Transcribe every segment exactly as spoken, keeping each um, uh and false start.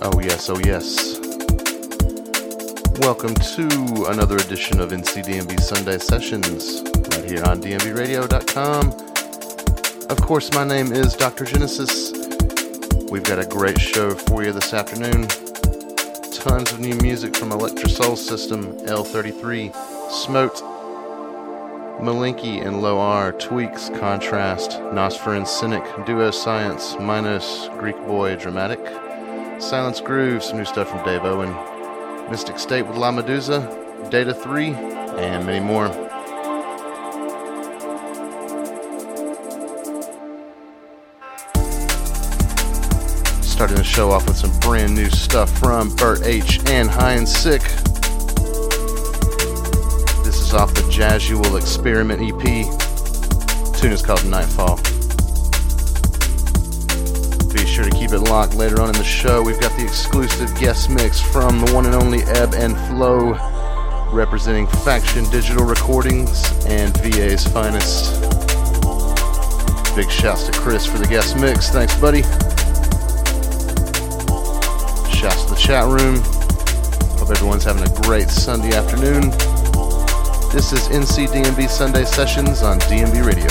Oh yes, oh yes. Welcome to another edition of N C D B Sunday Sessions, right here on d m b radio dot com. Of course, my name is Doctor Genesis. We've got a great show for you this afternoon. Tons of new music from Electrosoul System, L thirty-three, Smote, Malinki and Low R, Tweaks, Contrast, Nosfer and Cynic, Duo Science, Minos, Greek Boy, Dramatic, Silence Groove, some new stuff from Dave Owen, Mystic State with La Medusa, Data three, and many more. Starting the show off with some brand new stuff from Bert H. and High and Sick. This is off the Jazzual Experiment E P. The tune is called Nightfall. Be sure to keep it locked. Later on in the show, we've got the exclusive guest mix from the one and only Ebb and Flow, representing Faction Digital Recordings and V A's Finest. Big shouts to Chris for the guest mix. Thanks, buddy. Shouts to the chat room. Hope everyone's having a great Sunday afternoon. This is N C D B Sunday Sessions on D M B Radio.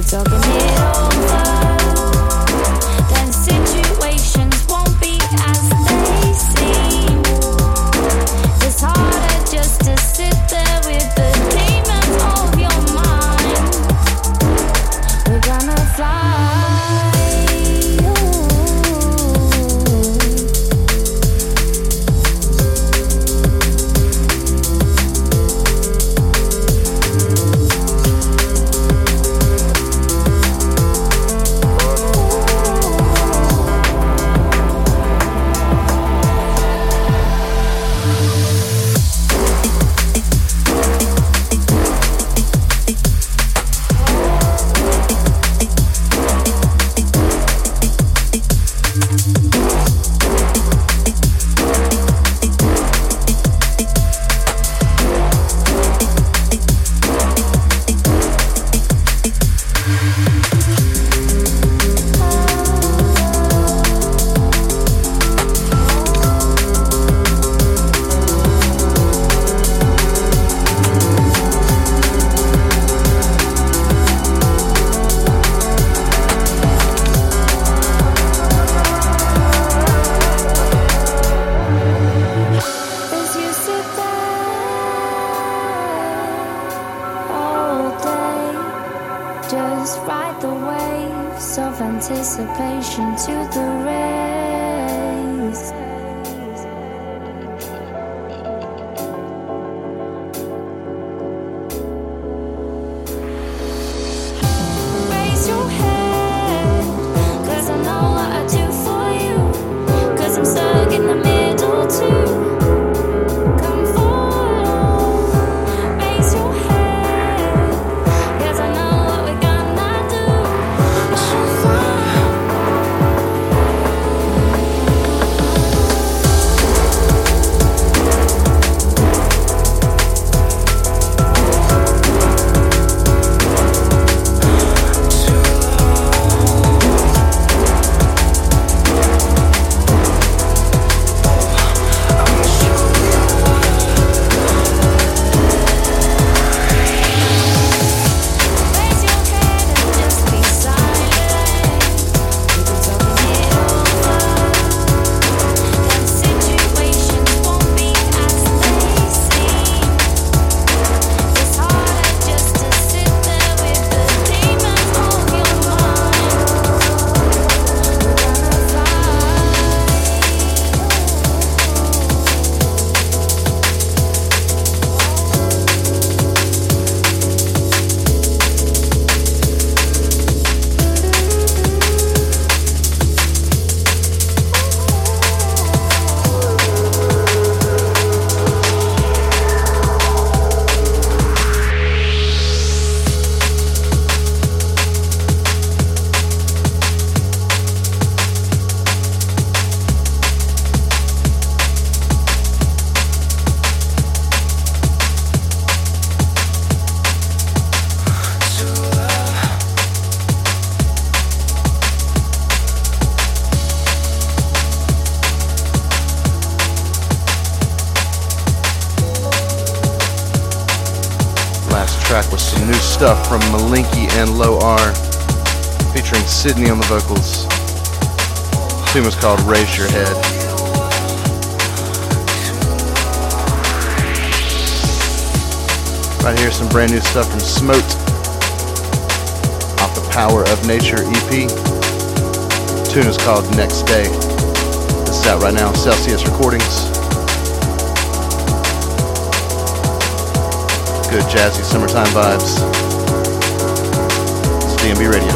you're talking it over, then situations won't be as they seem. It's harder just to sit there with the demons of your mind. We're gonna stuff from Malinky and Low R, featuring Sydney on the vocals. The tune was called Raise Your Head. Right here, some brand new stuff from Smote off the Power of Nature E P. The tune is called Next Day. This is out right now, Celsius Recordings. Good jazzy summertime vibes. D M B Radio.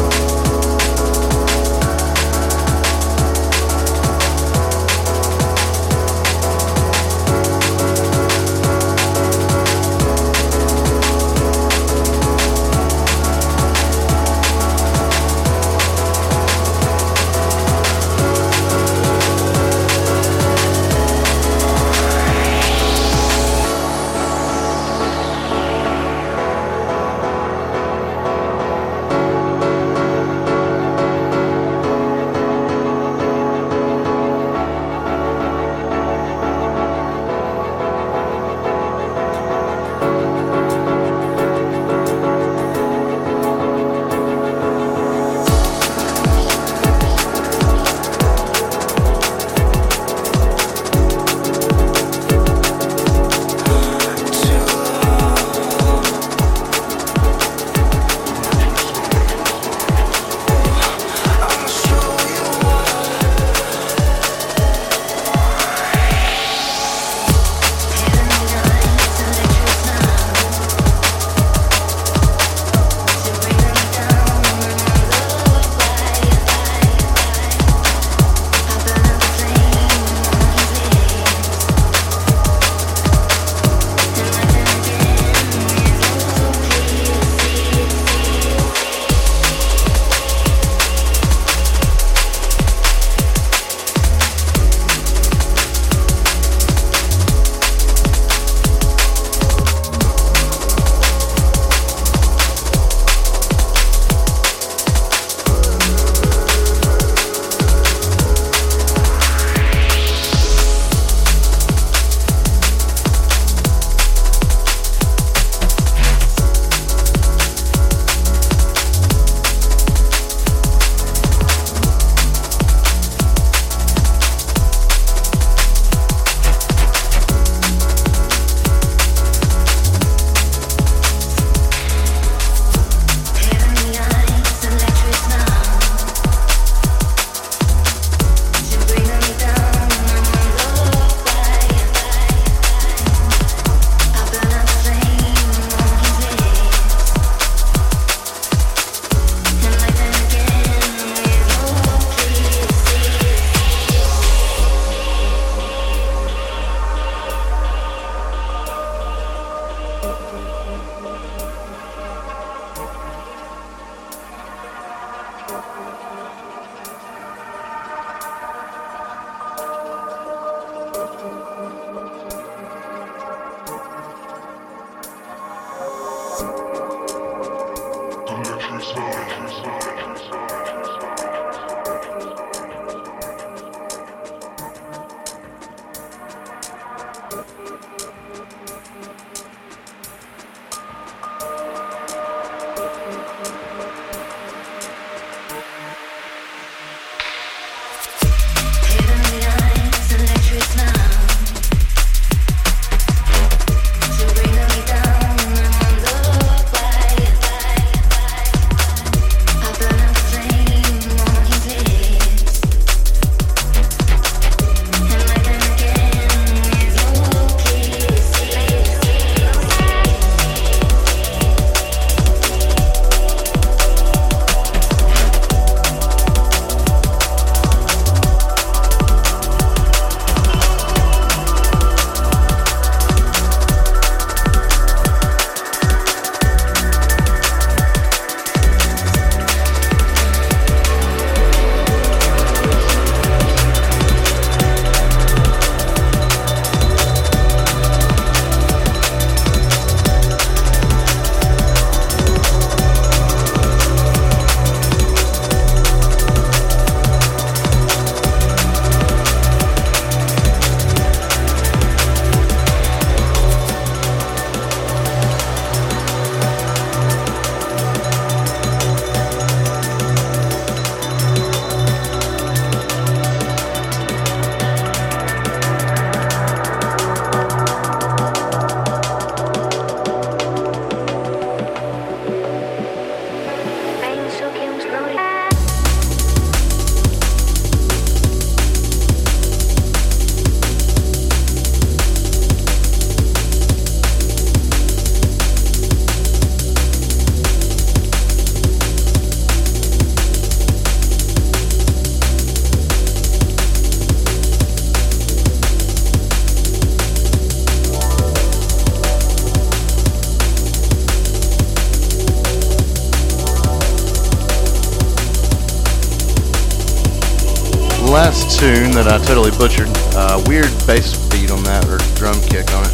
Last tune that I totally butchered, uh, weird bass beat on that, or drum kick on it.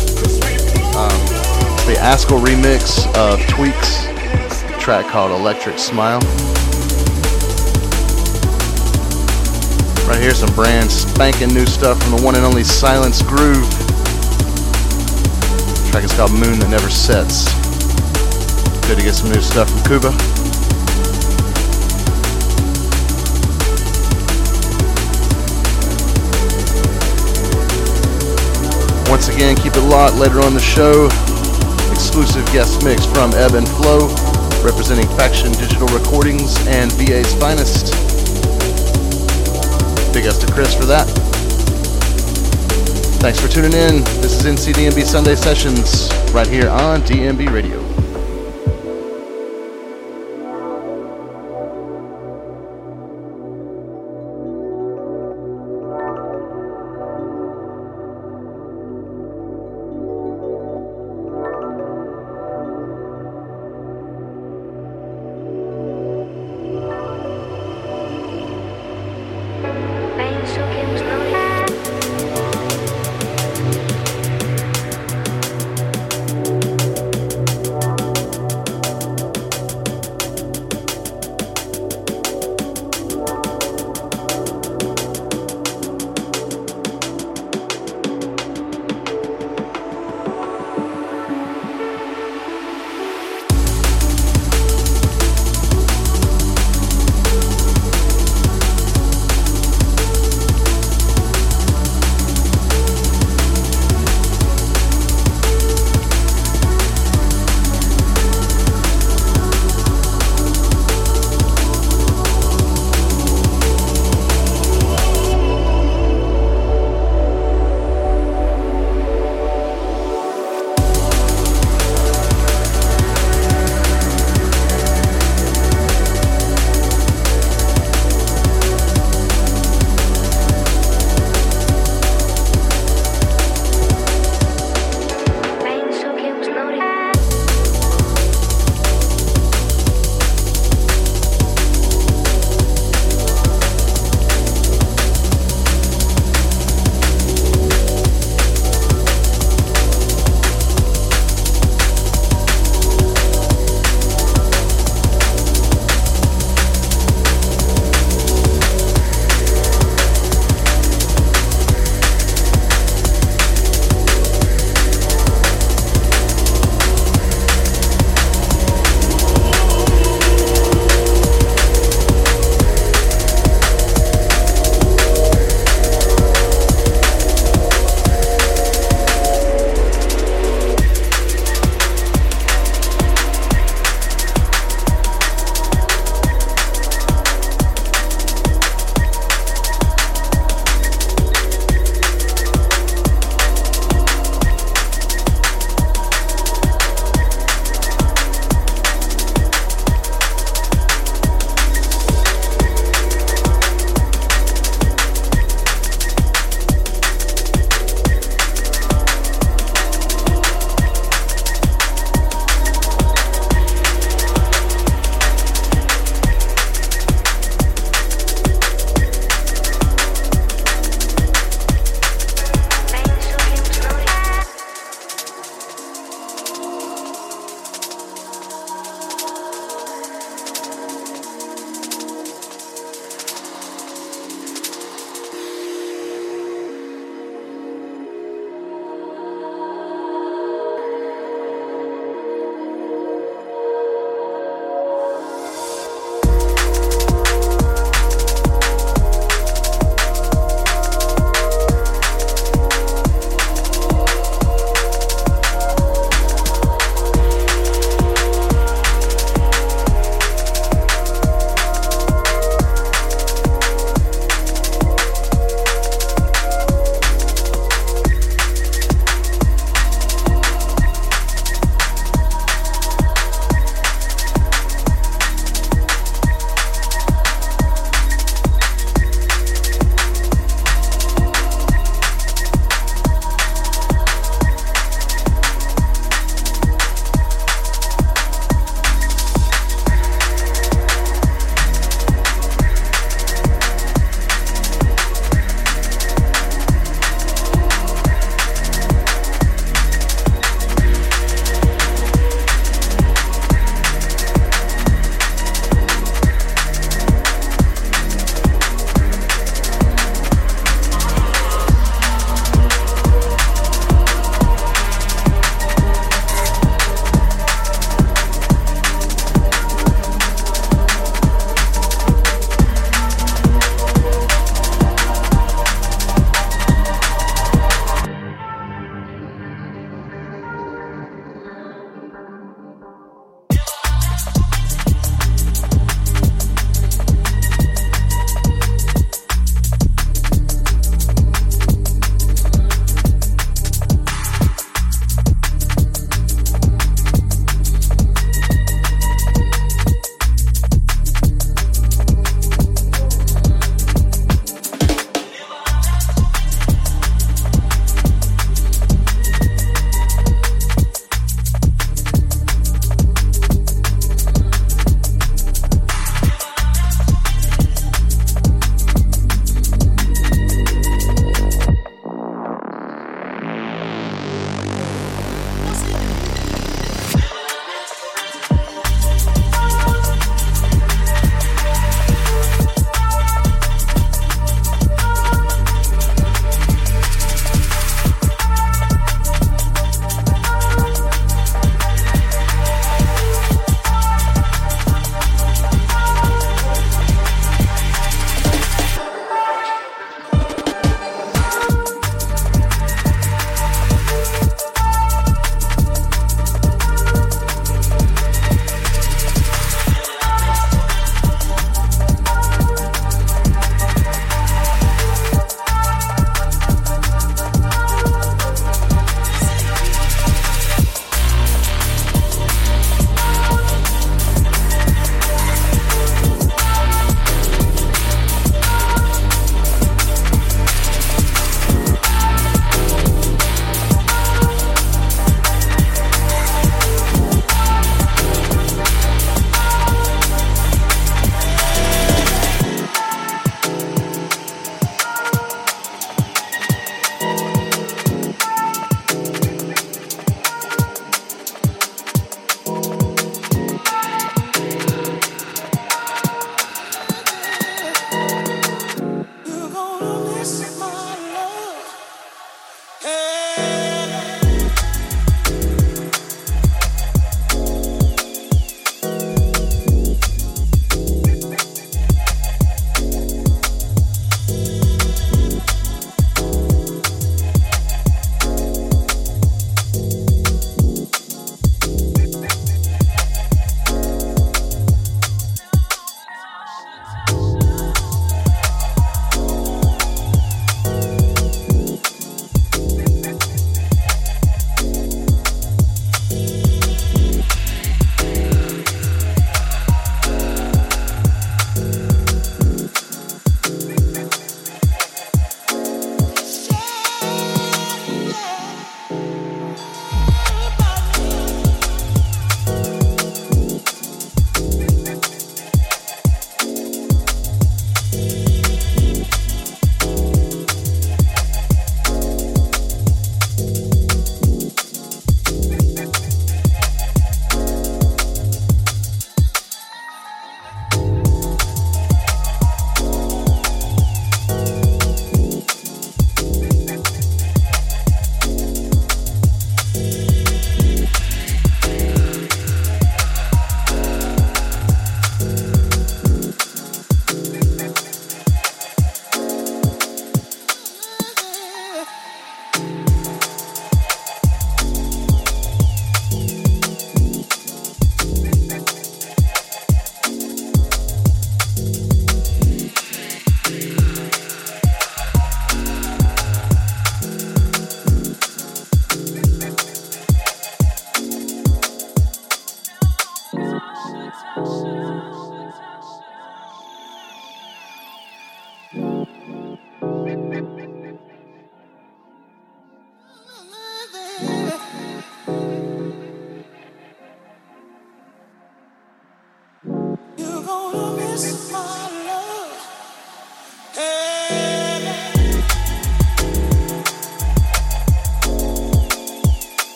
Um, the Axel remix of Tweaks, a track called Electric Smile. Right here, some brand spanking new stuff from the one and only Silence Groove. The track is called Moon That Never Sets. Good to get some new stuff from Kuba. Once again, keep it locked. Later on the show, exclusive guest mix from Ebb and Flow, representing Faction Digital Recordings and V A's Finest. Big ups to Chris for that. Thanks for tuning in. This is N C D B Sunday Sessions, right here on D M B Radio.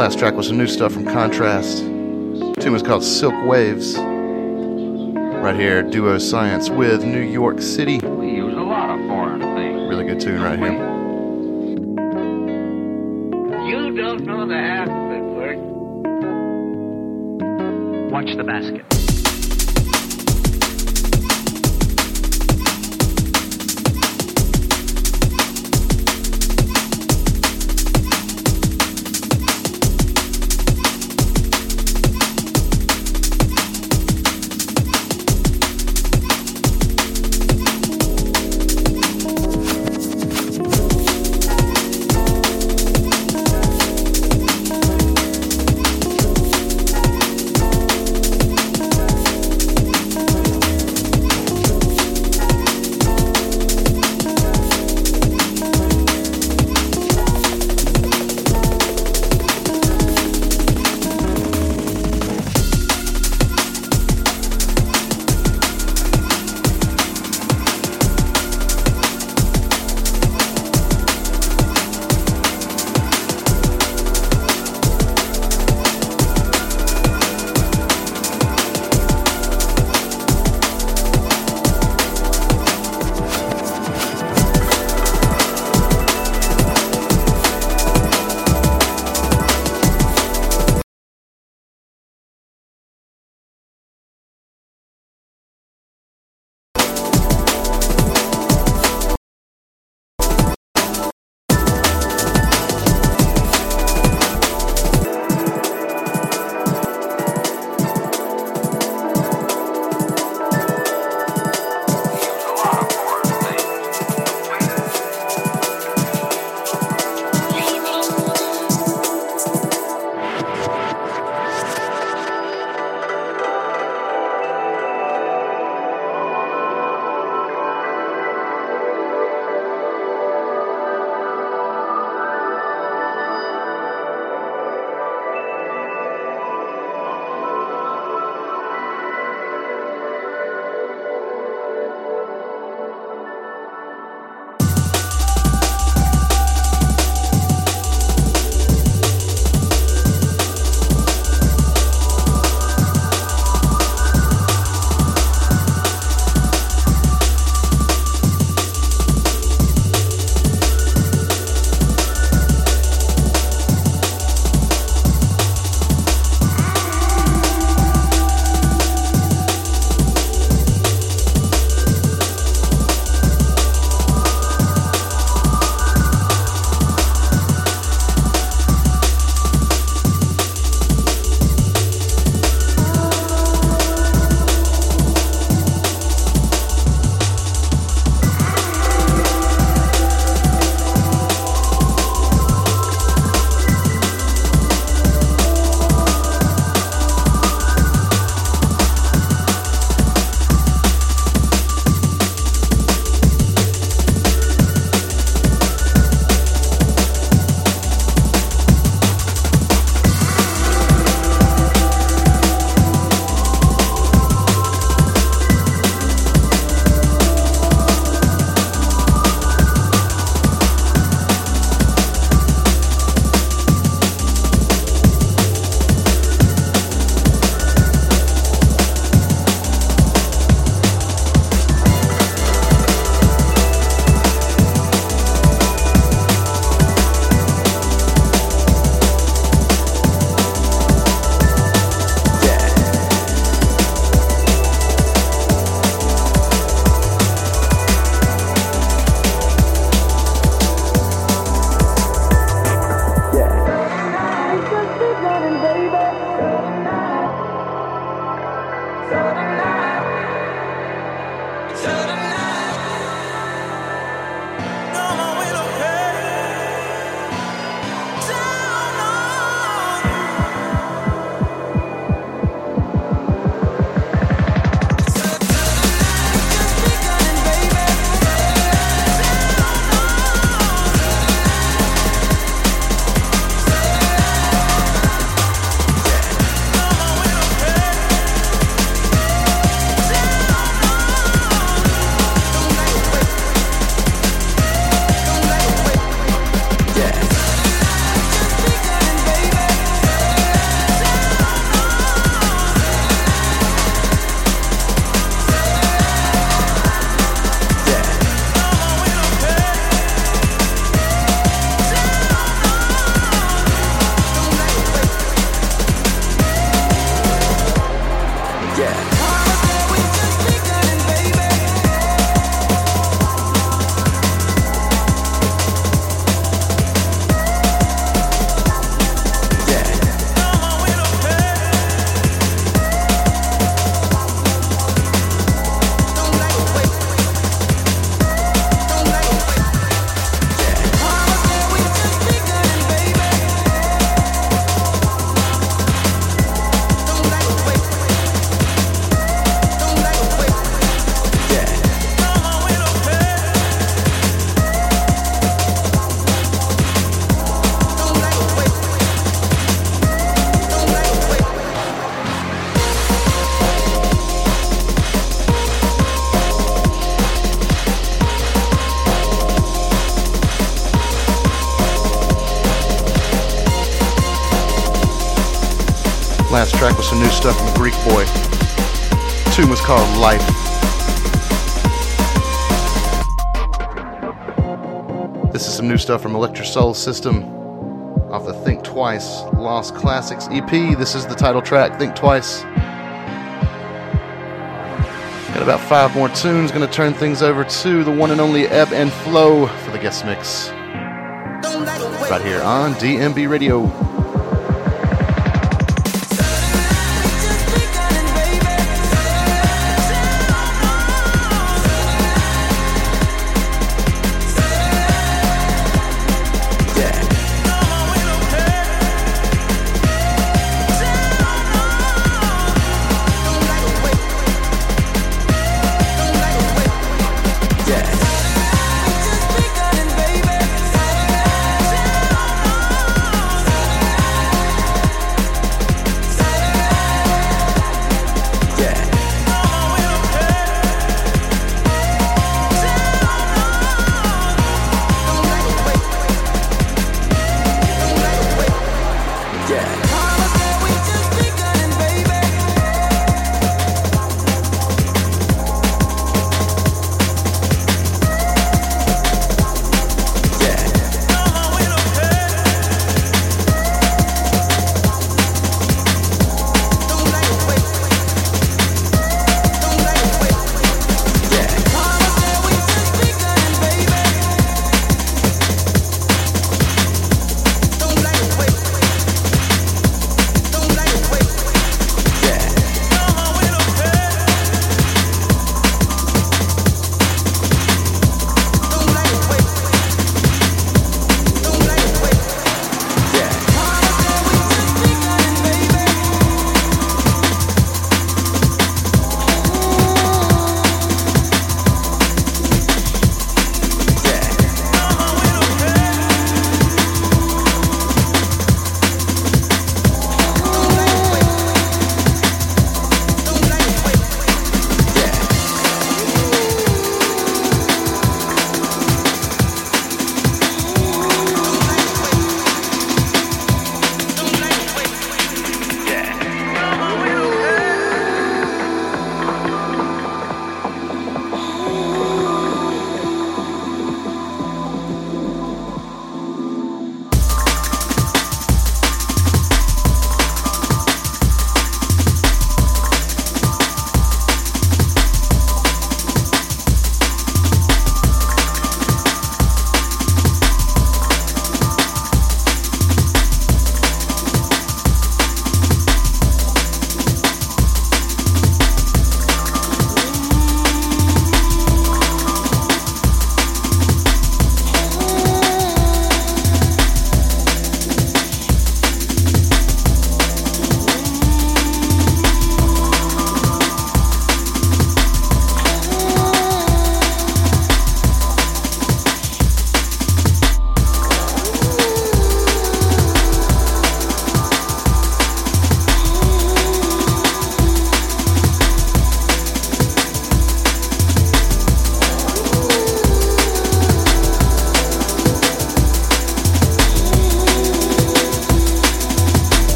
Last track was some new stuff from Contrast. The tune is called Silk Waves. Right here, Duo Science with New York City. We use a lot of foreign things. Really good tune right here. You don't know the half of it, Bert. Watch the basket. Last track was some new stuff from the Greek Boy. The tune was called Life. This is some new stuff from Electrosoul System off the Think Twice Lost Classics E P. This is the title track, Think Twice. Got about five more tunes. Going to turn things over to the one and only Ebb and Flow for the guest mix. Right here on D M B Radio.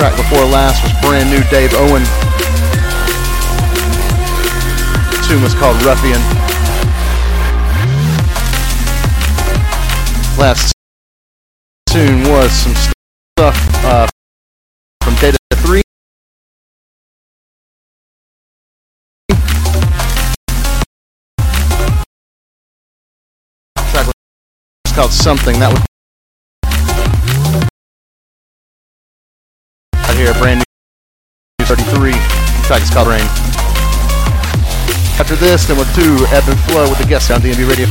track before last was brand new Dave Owen. The tune was called Ruffian. Last tune was some stuff uh, from Data three. The track was called Something. That was here, brand new thirty-three. The track is called Rain. After this, then we're to Ebb and Flow with the guest on D M B Radio.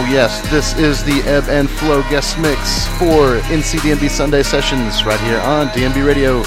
Oh yes, this is the Ebb and Flow guest mix for N C D B Sunday Sessions right here on D M B Radio.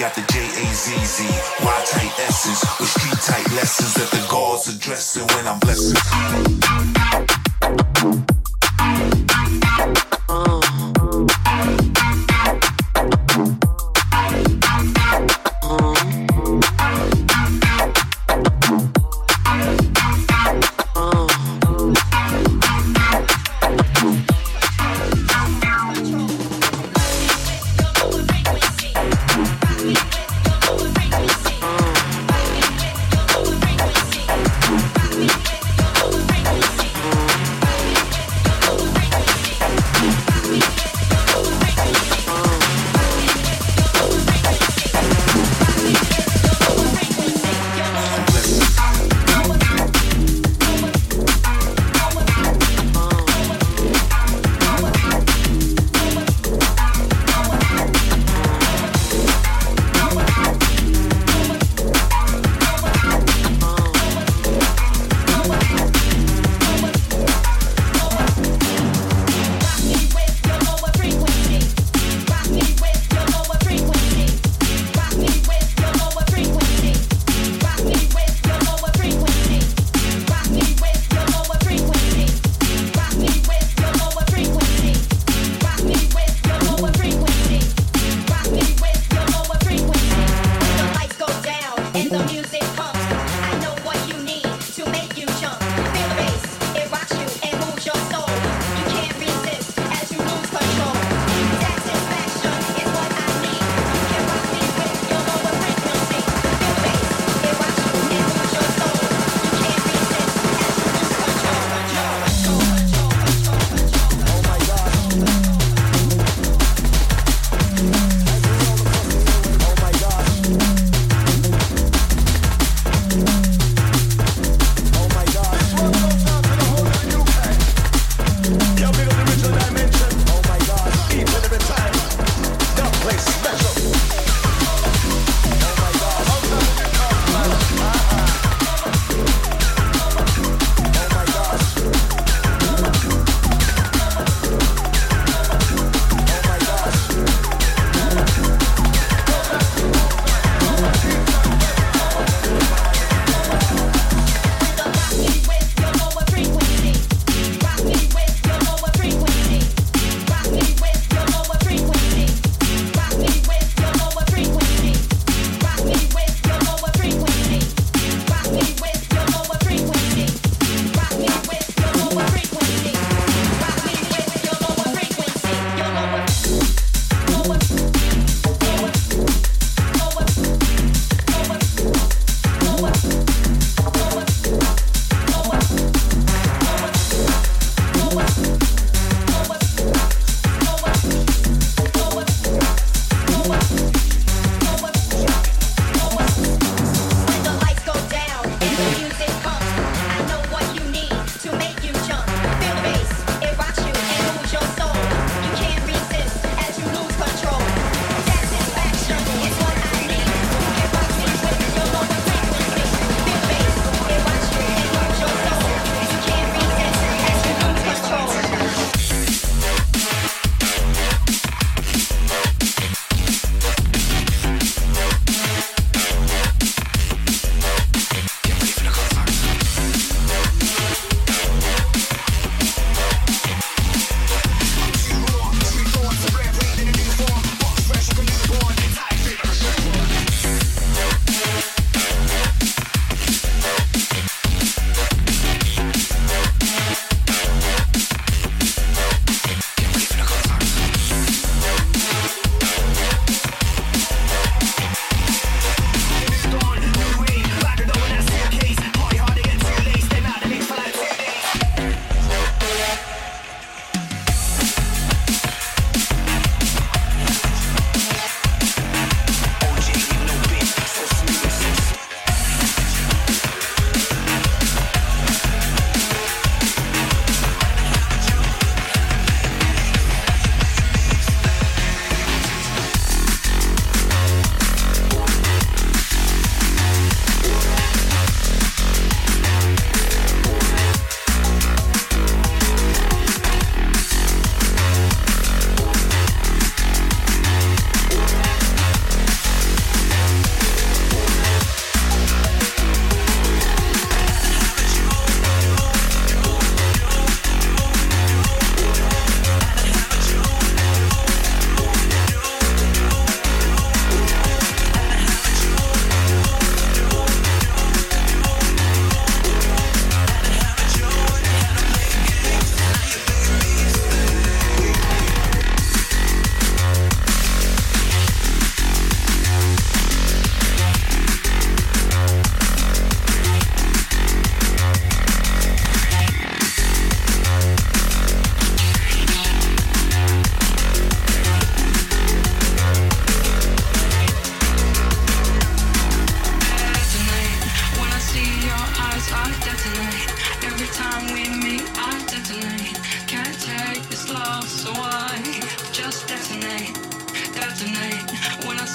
got the J A Z Z, Y-type essence, with street-type lessons that the gods are dressing when I'm blessing.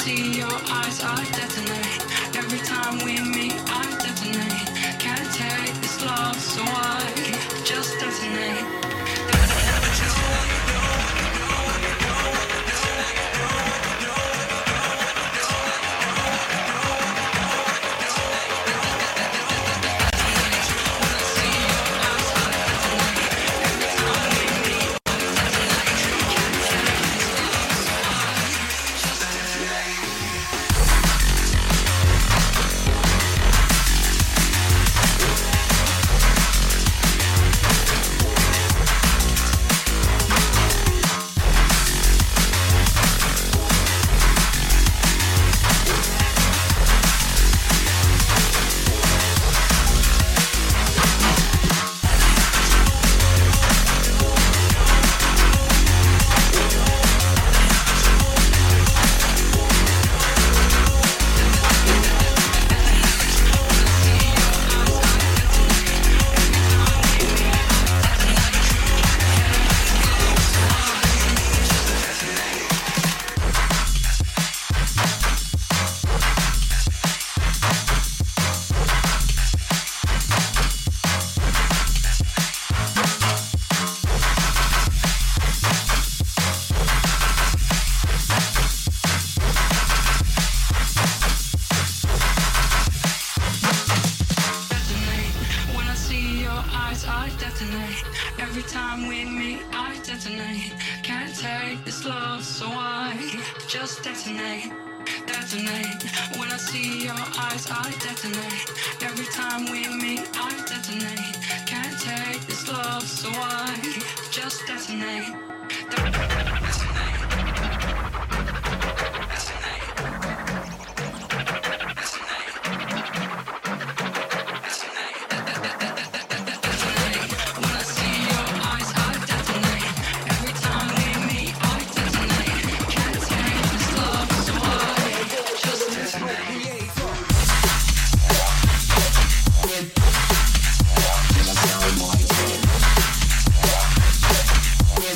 see your eyes, I detonate. Every time we meet, I detonate. Can't take this love, so I just detonate.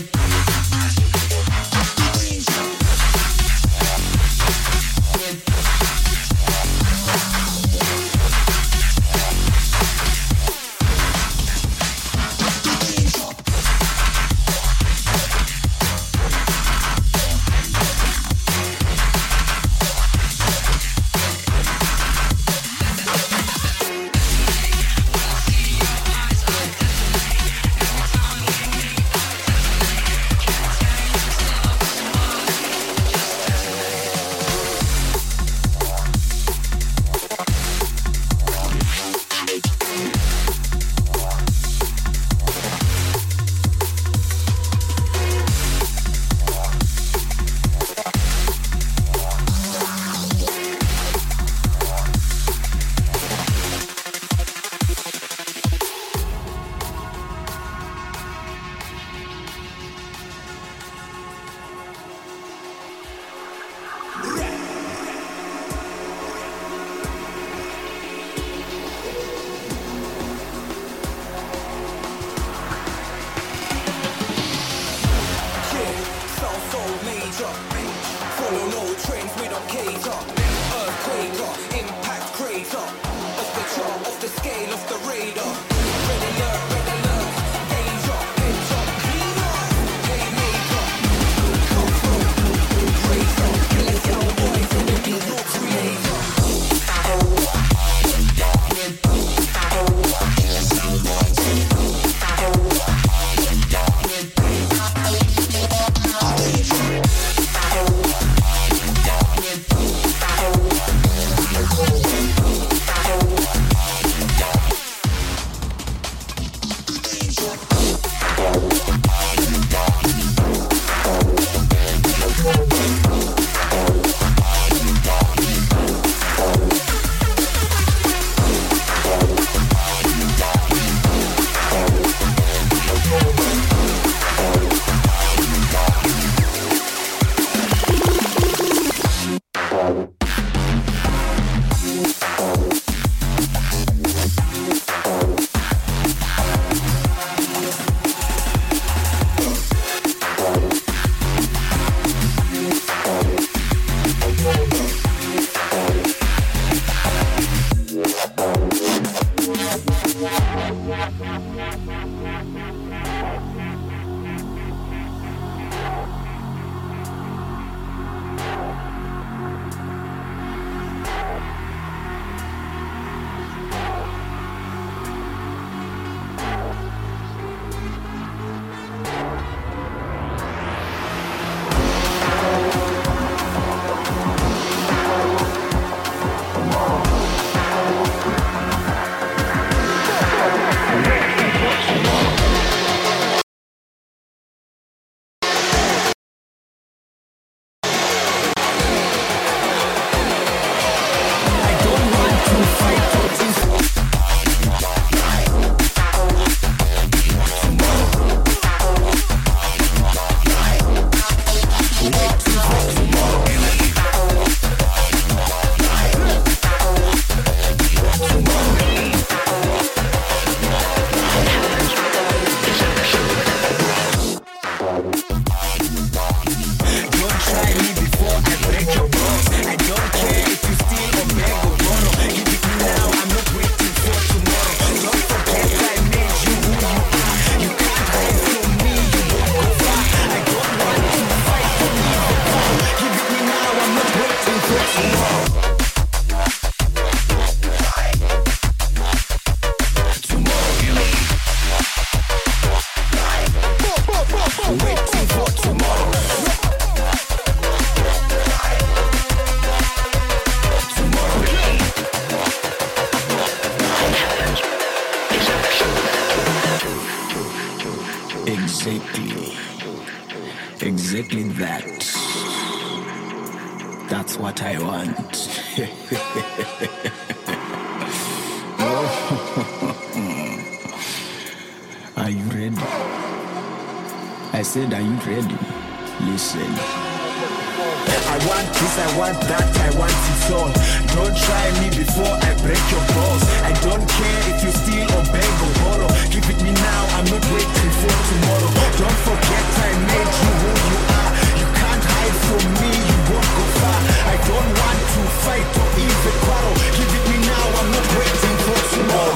We'll be right back. get me that. That's what I want. Are you ready? I said, are you ready? Listen. I want this, I want that, I want it all. Don't try me before I break your balls. I don't care if you steal or beg or borrow. Give it me now, I'm not waiting for tomorrow. Don't forget I made you who you are. You can't hide from me, you won't go far. I don't want to fight or even quarrel. Give it me now, I'm not waiting for tomorrow.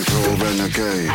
Gentle Renegade.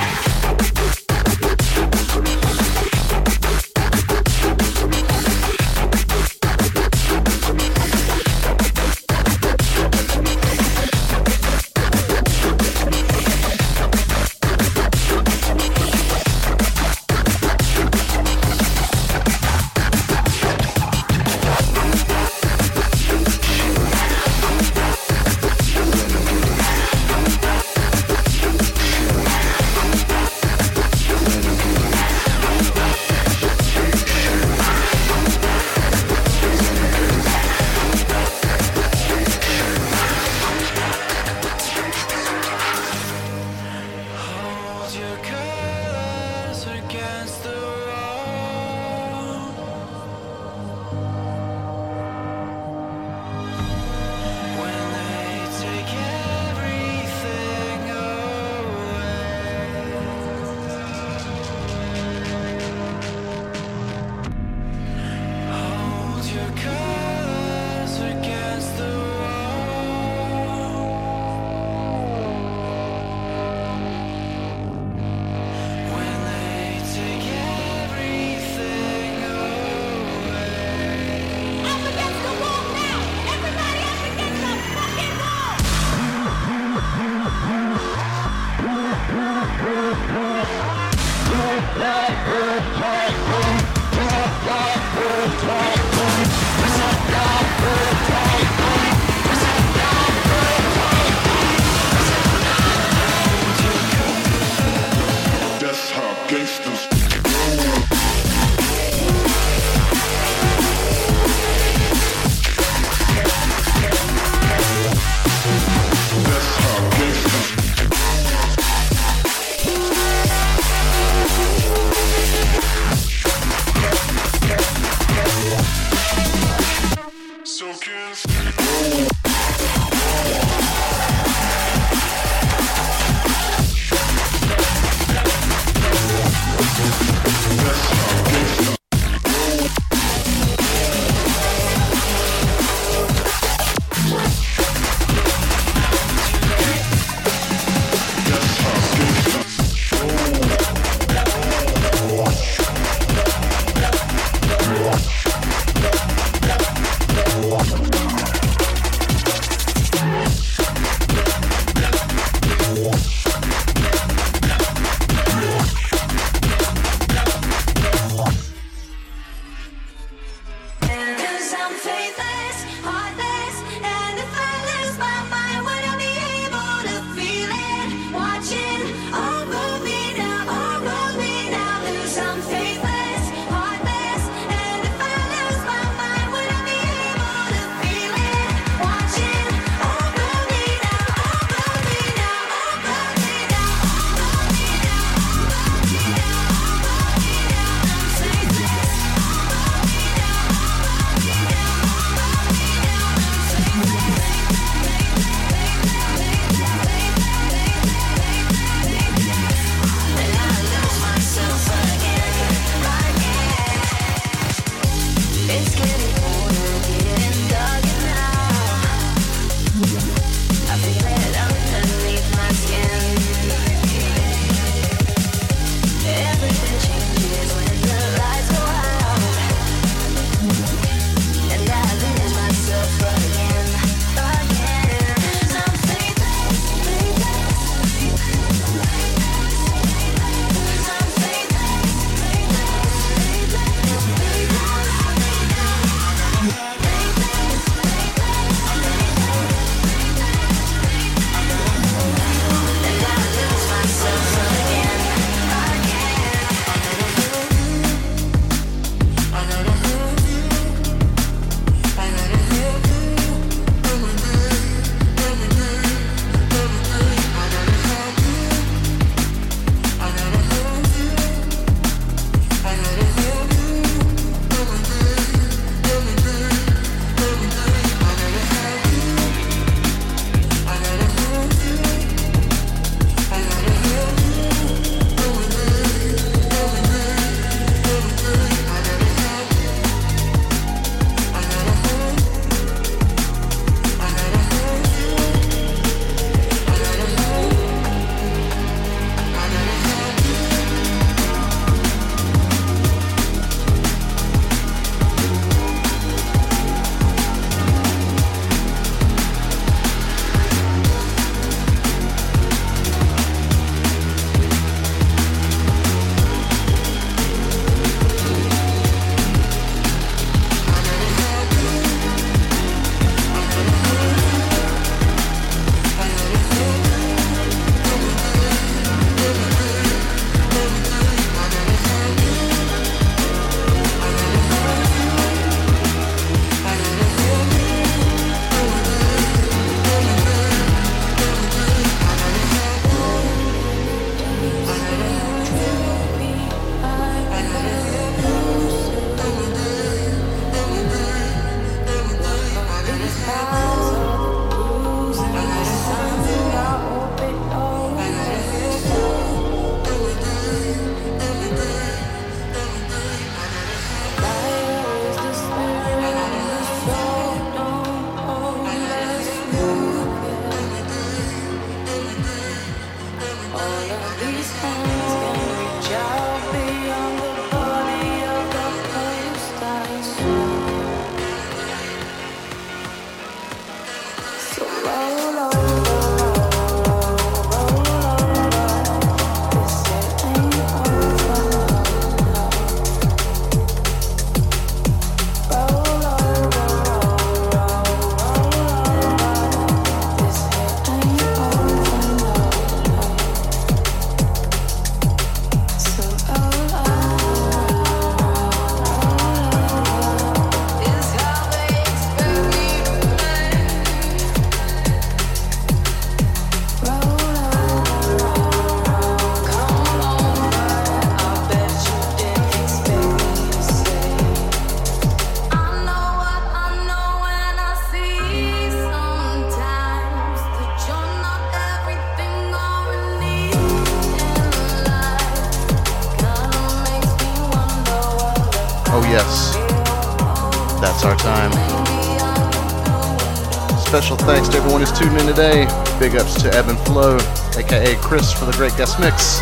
Tuning in today. Big ups to Ebb and Flow, aka Chris, for the great guest mix.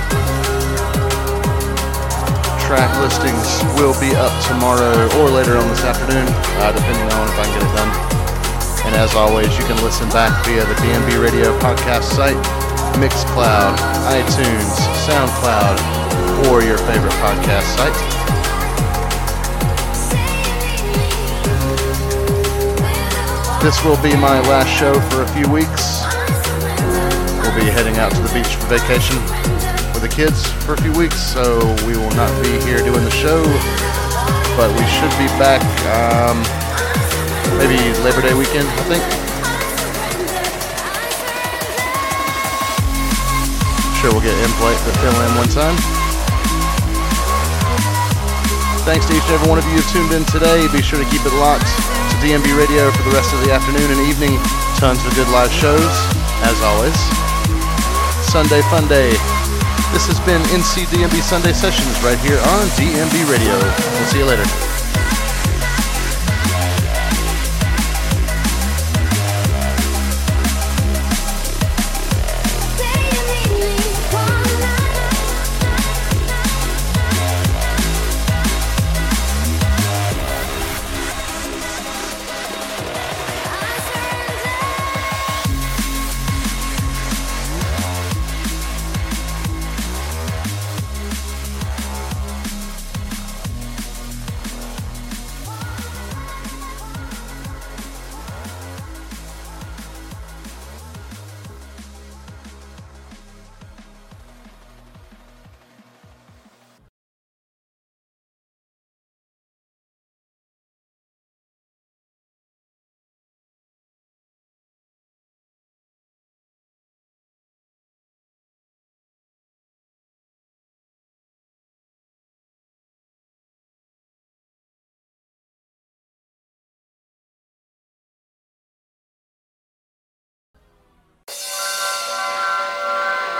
Track listings will be up tomorrow or later on this afternoon, uh, depending on if I can get it done. And as always, you can listen back via the D M B Radio podcast site, Mixcloud, iTunes, Soundcloud, or your favorite podcast site. This will be my last show for a few weeks. We'll be heading out to the beach for vacation with the kids for a few weeks, so we will not be here doing the show, but we should be back um, maybe Labor Day weekend, I think. I'm sure we'll get in play to fill in one time. Thanks to each and every one of you who tuned in today. Be sure to keep it locked to D M B Radio for the rest of the afternoon and evening. Tons of good live shows, as always. Sunday Fun Day. This has been N C D B Sunday Sessions right here on D M B Radio. We'll see you later.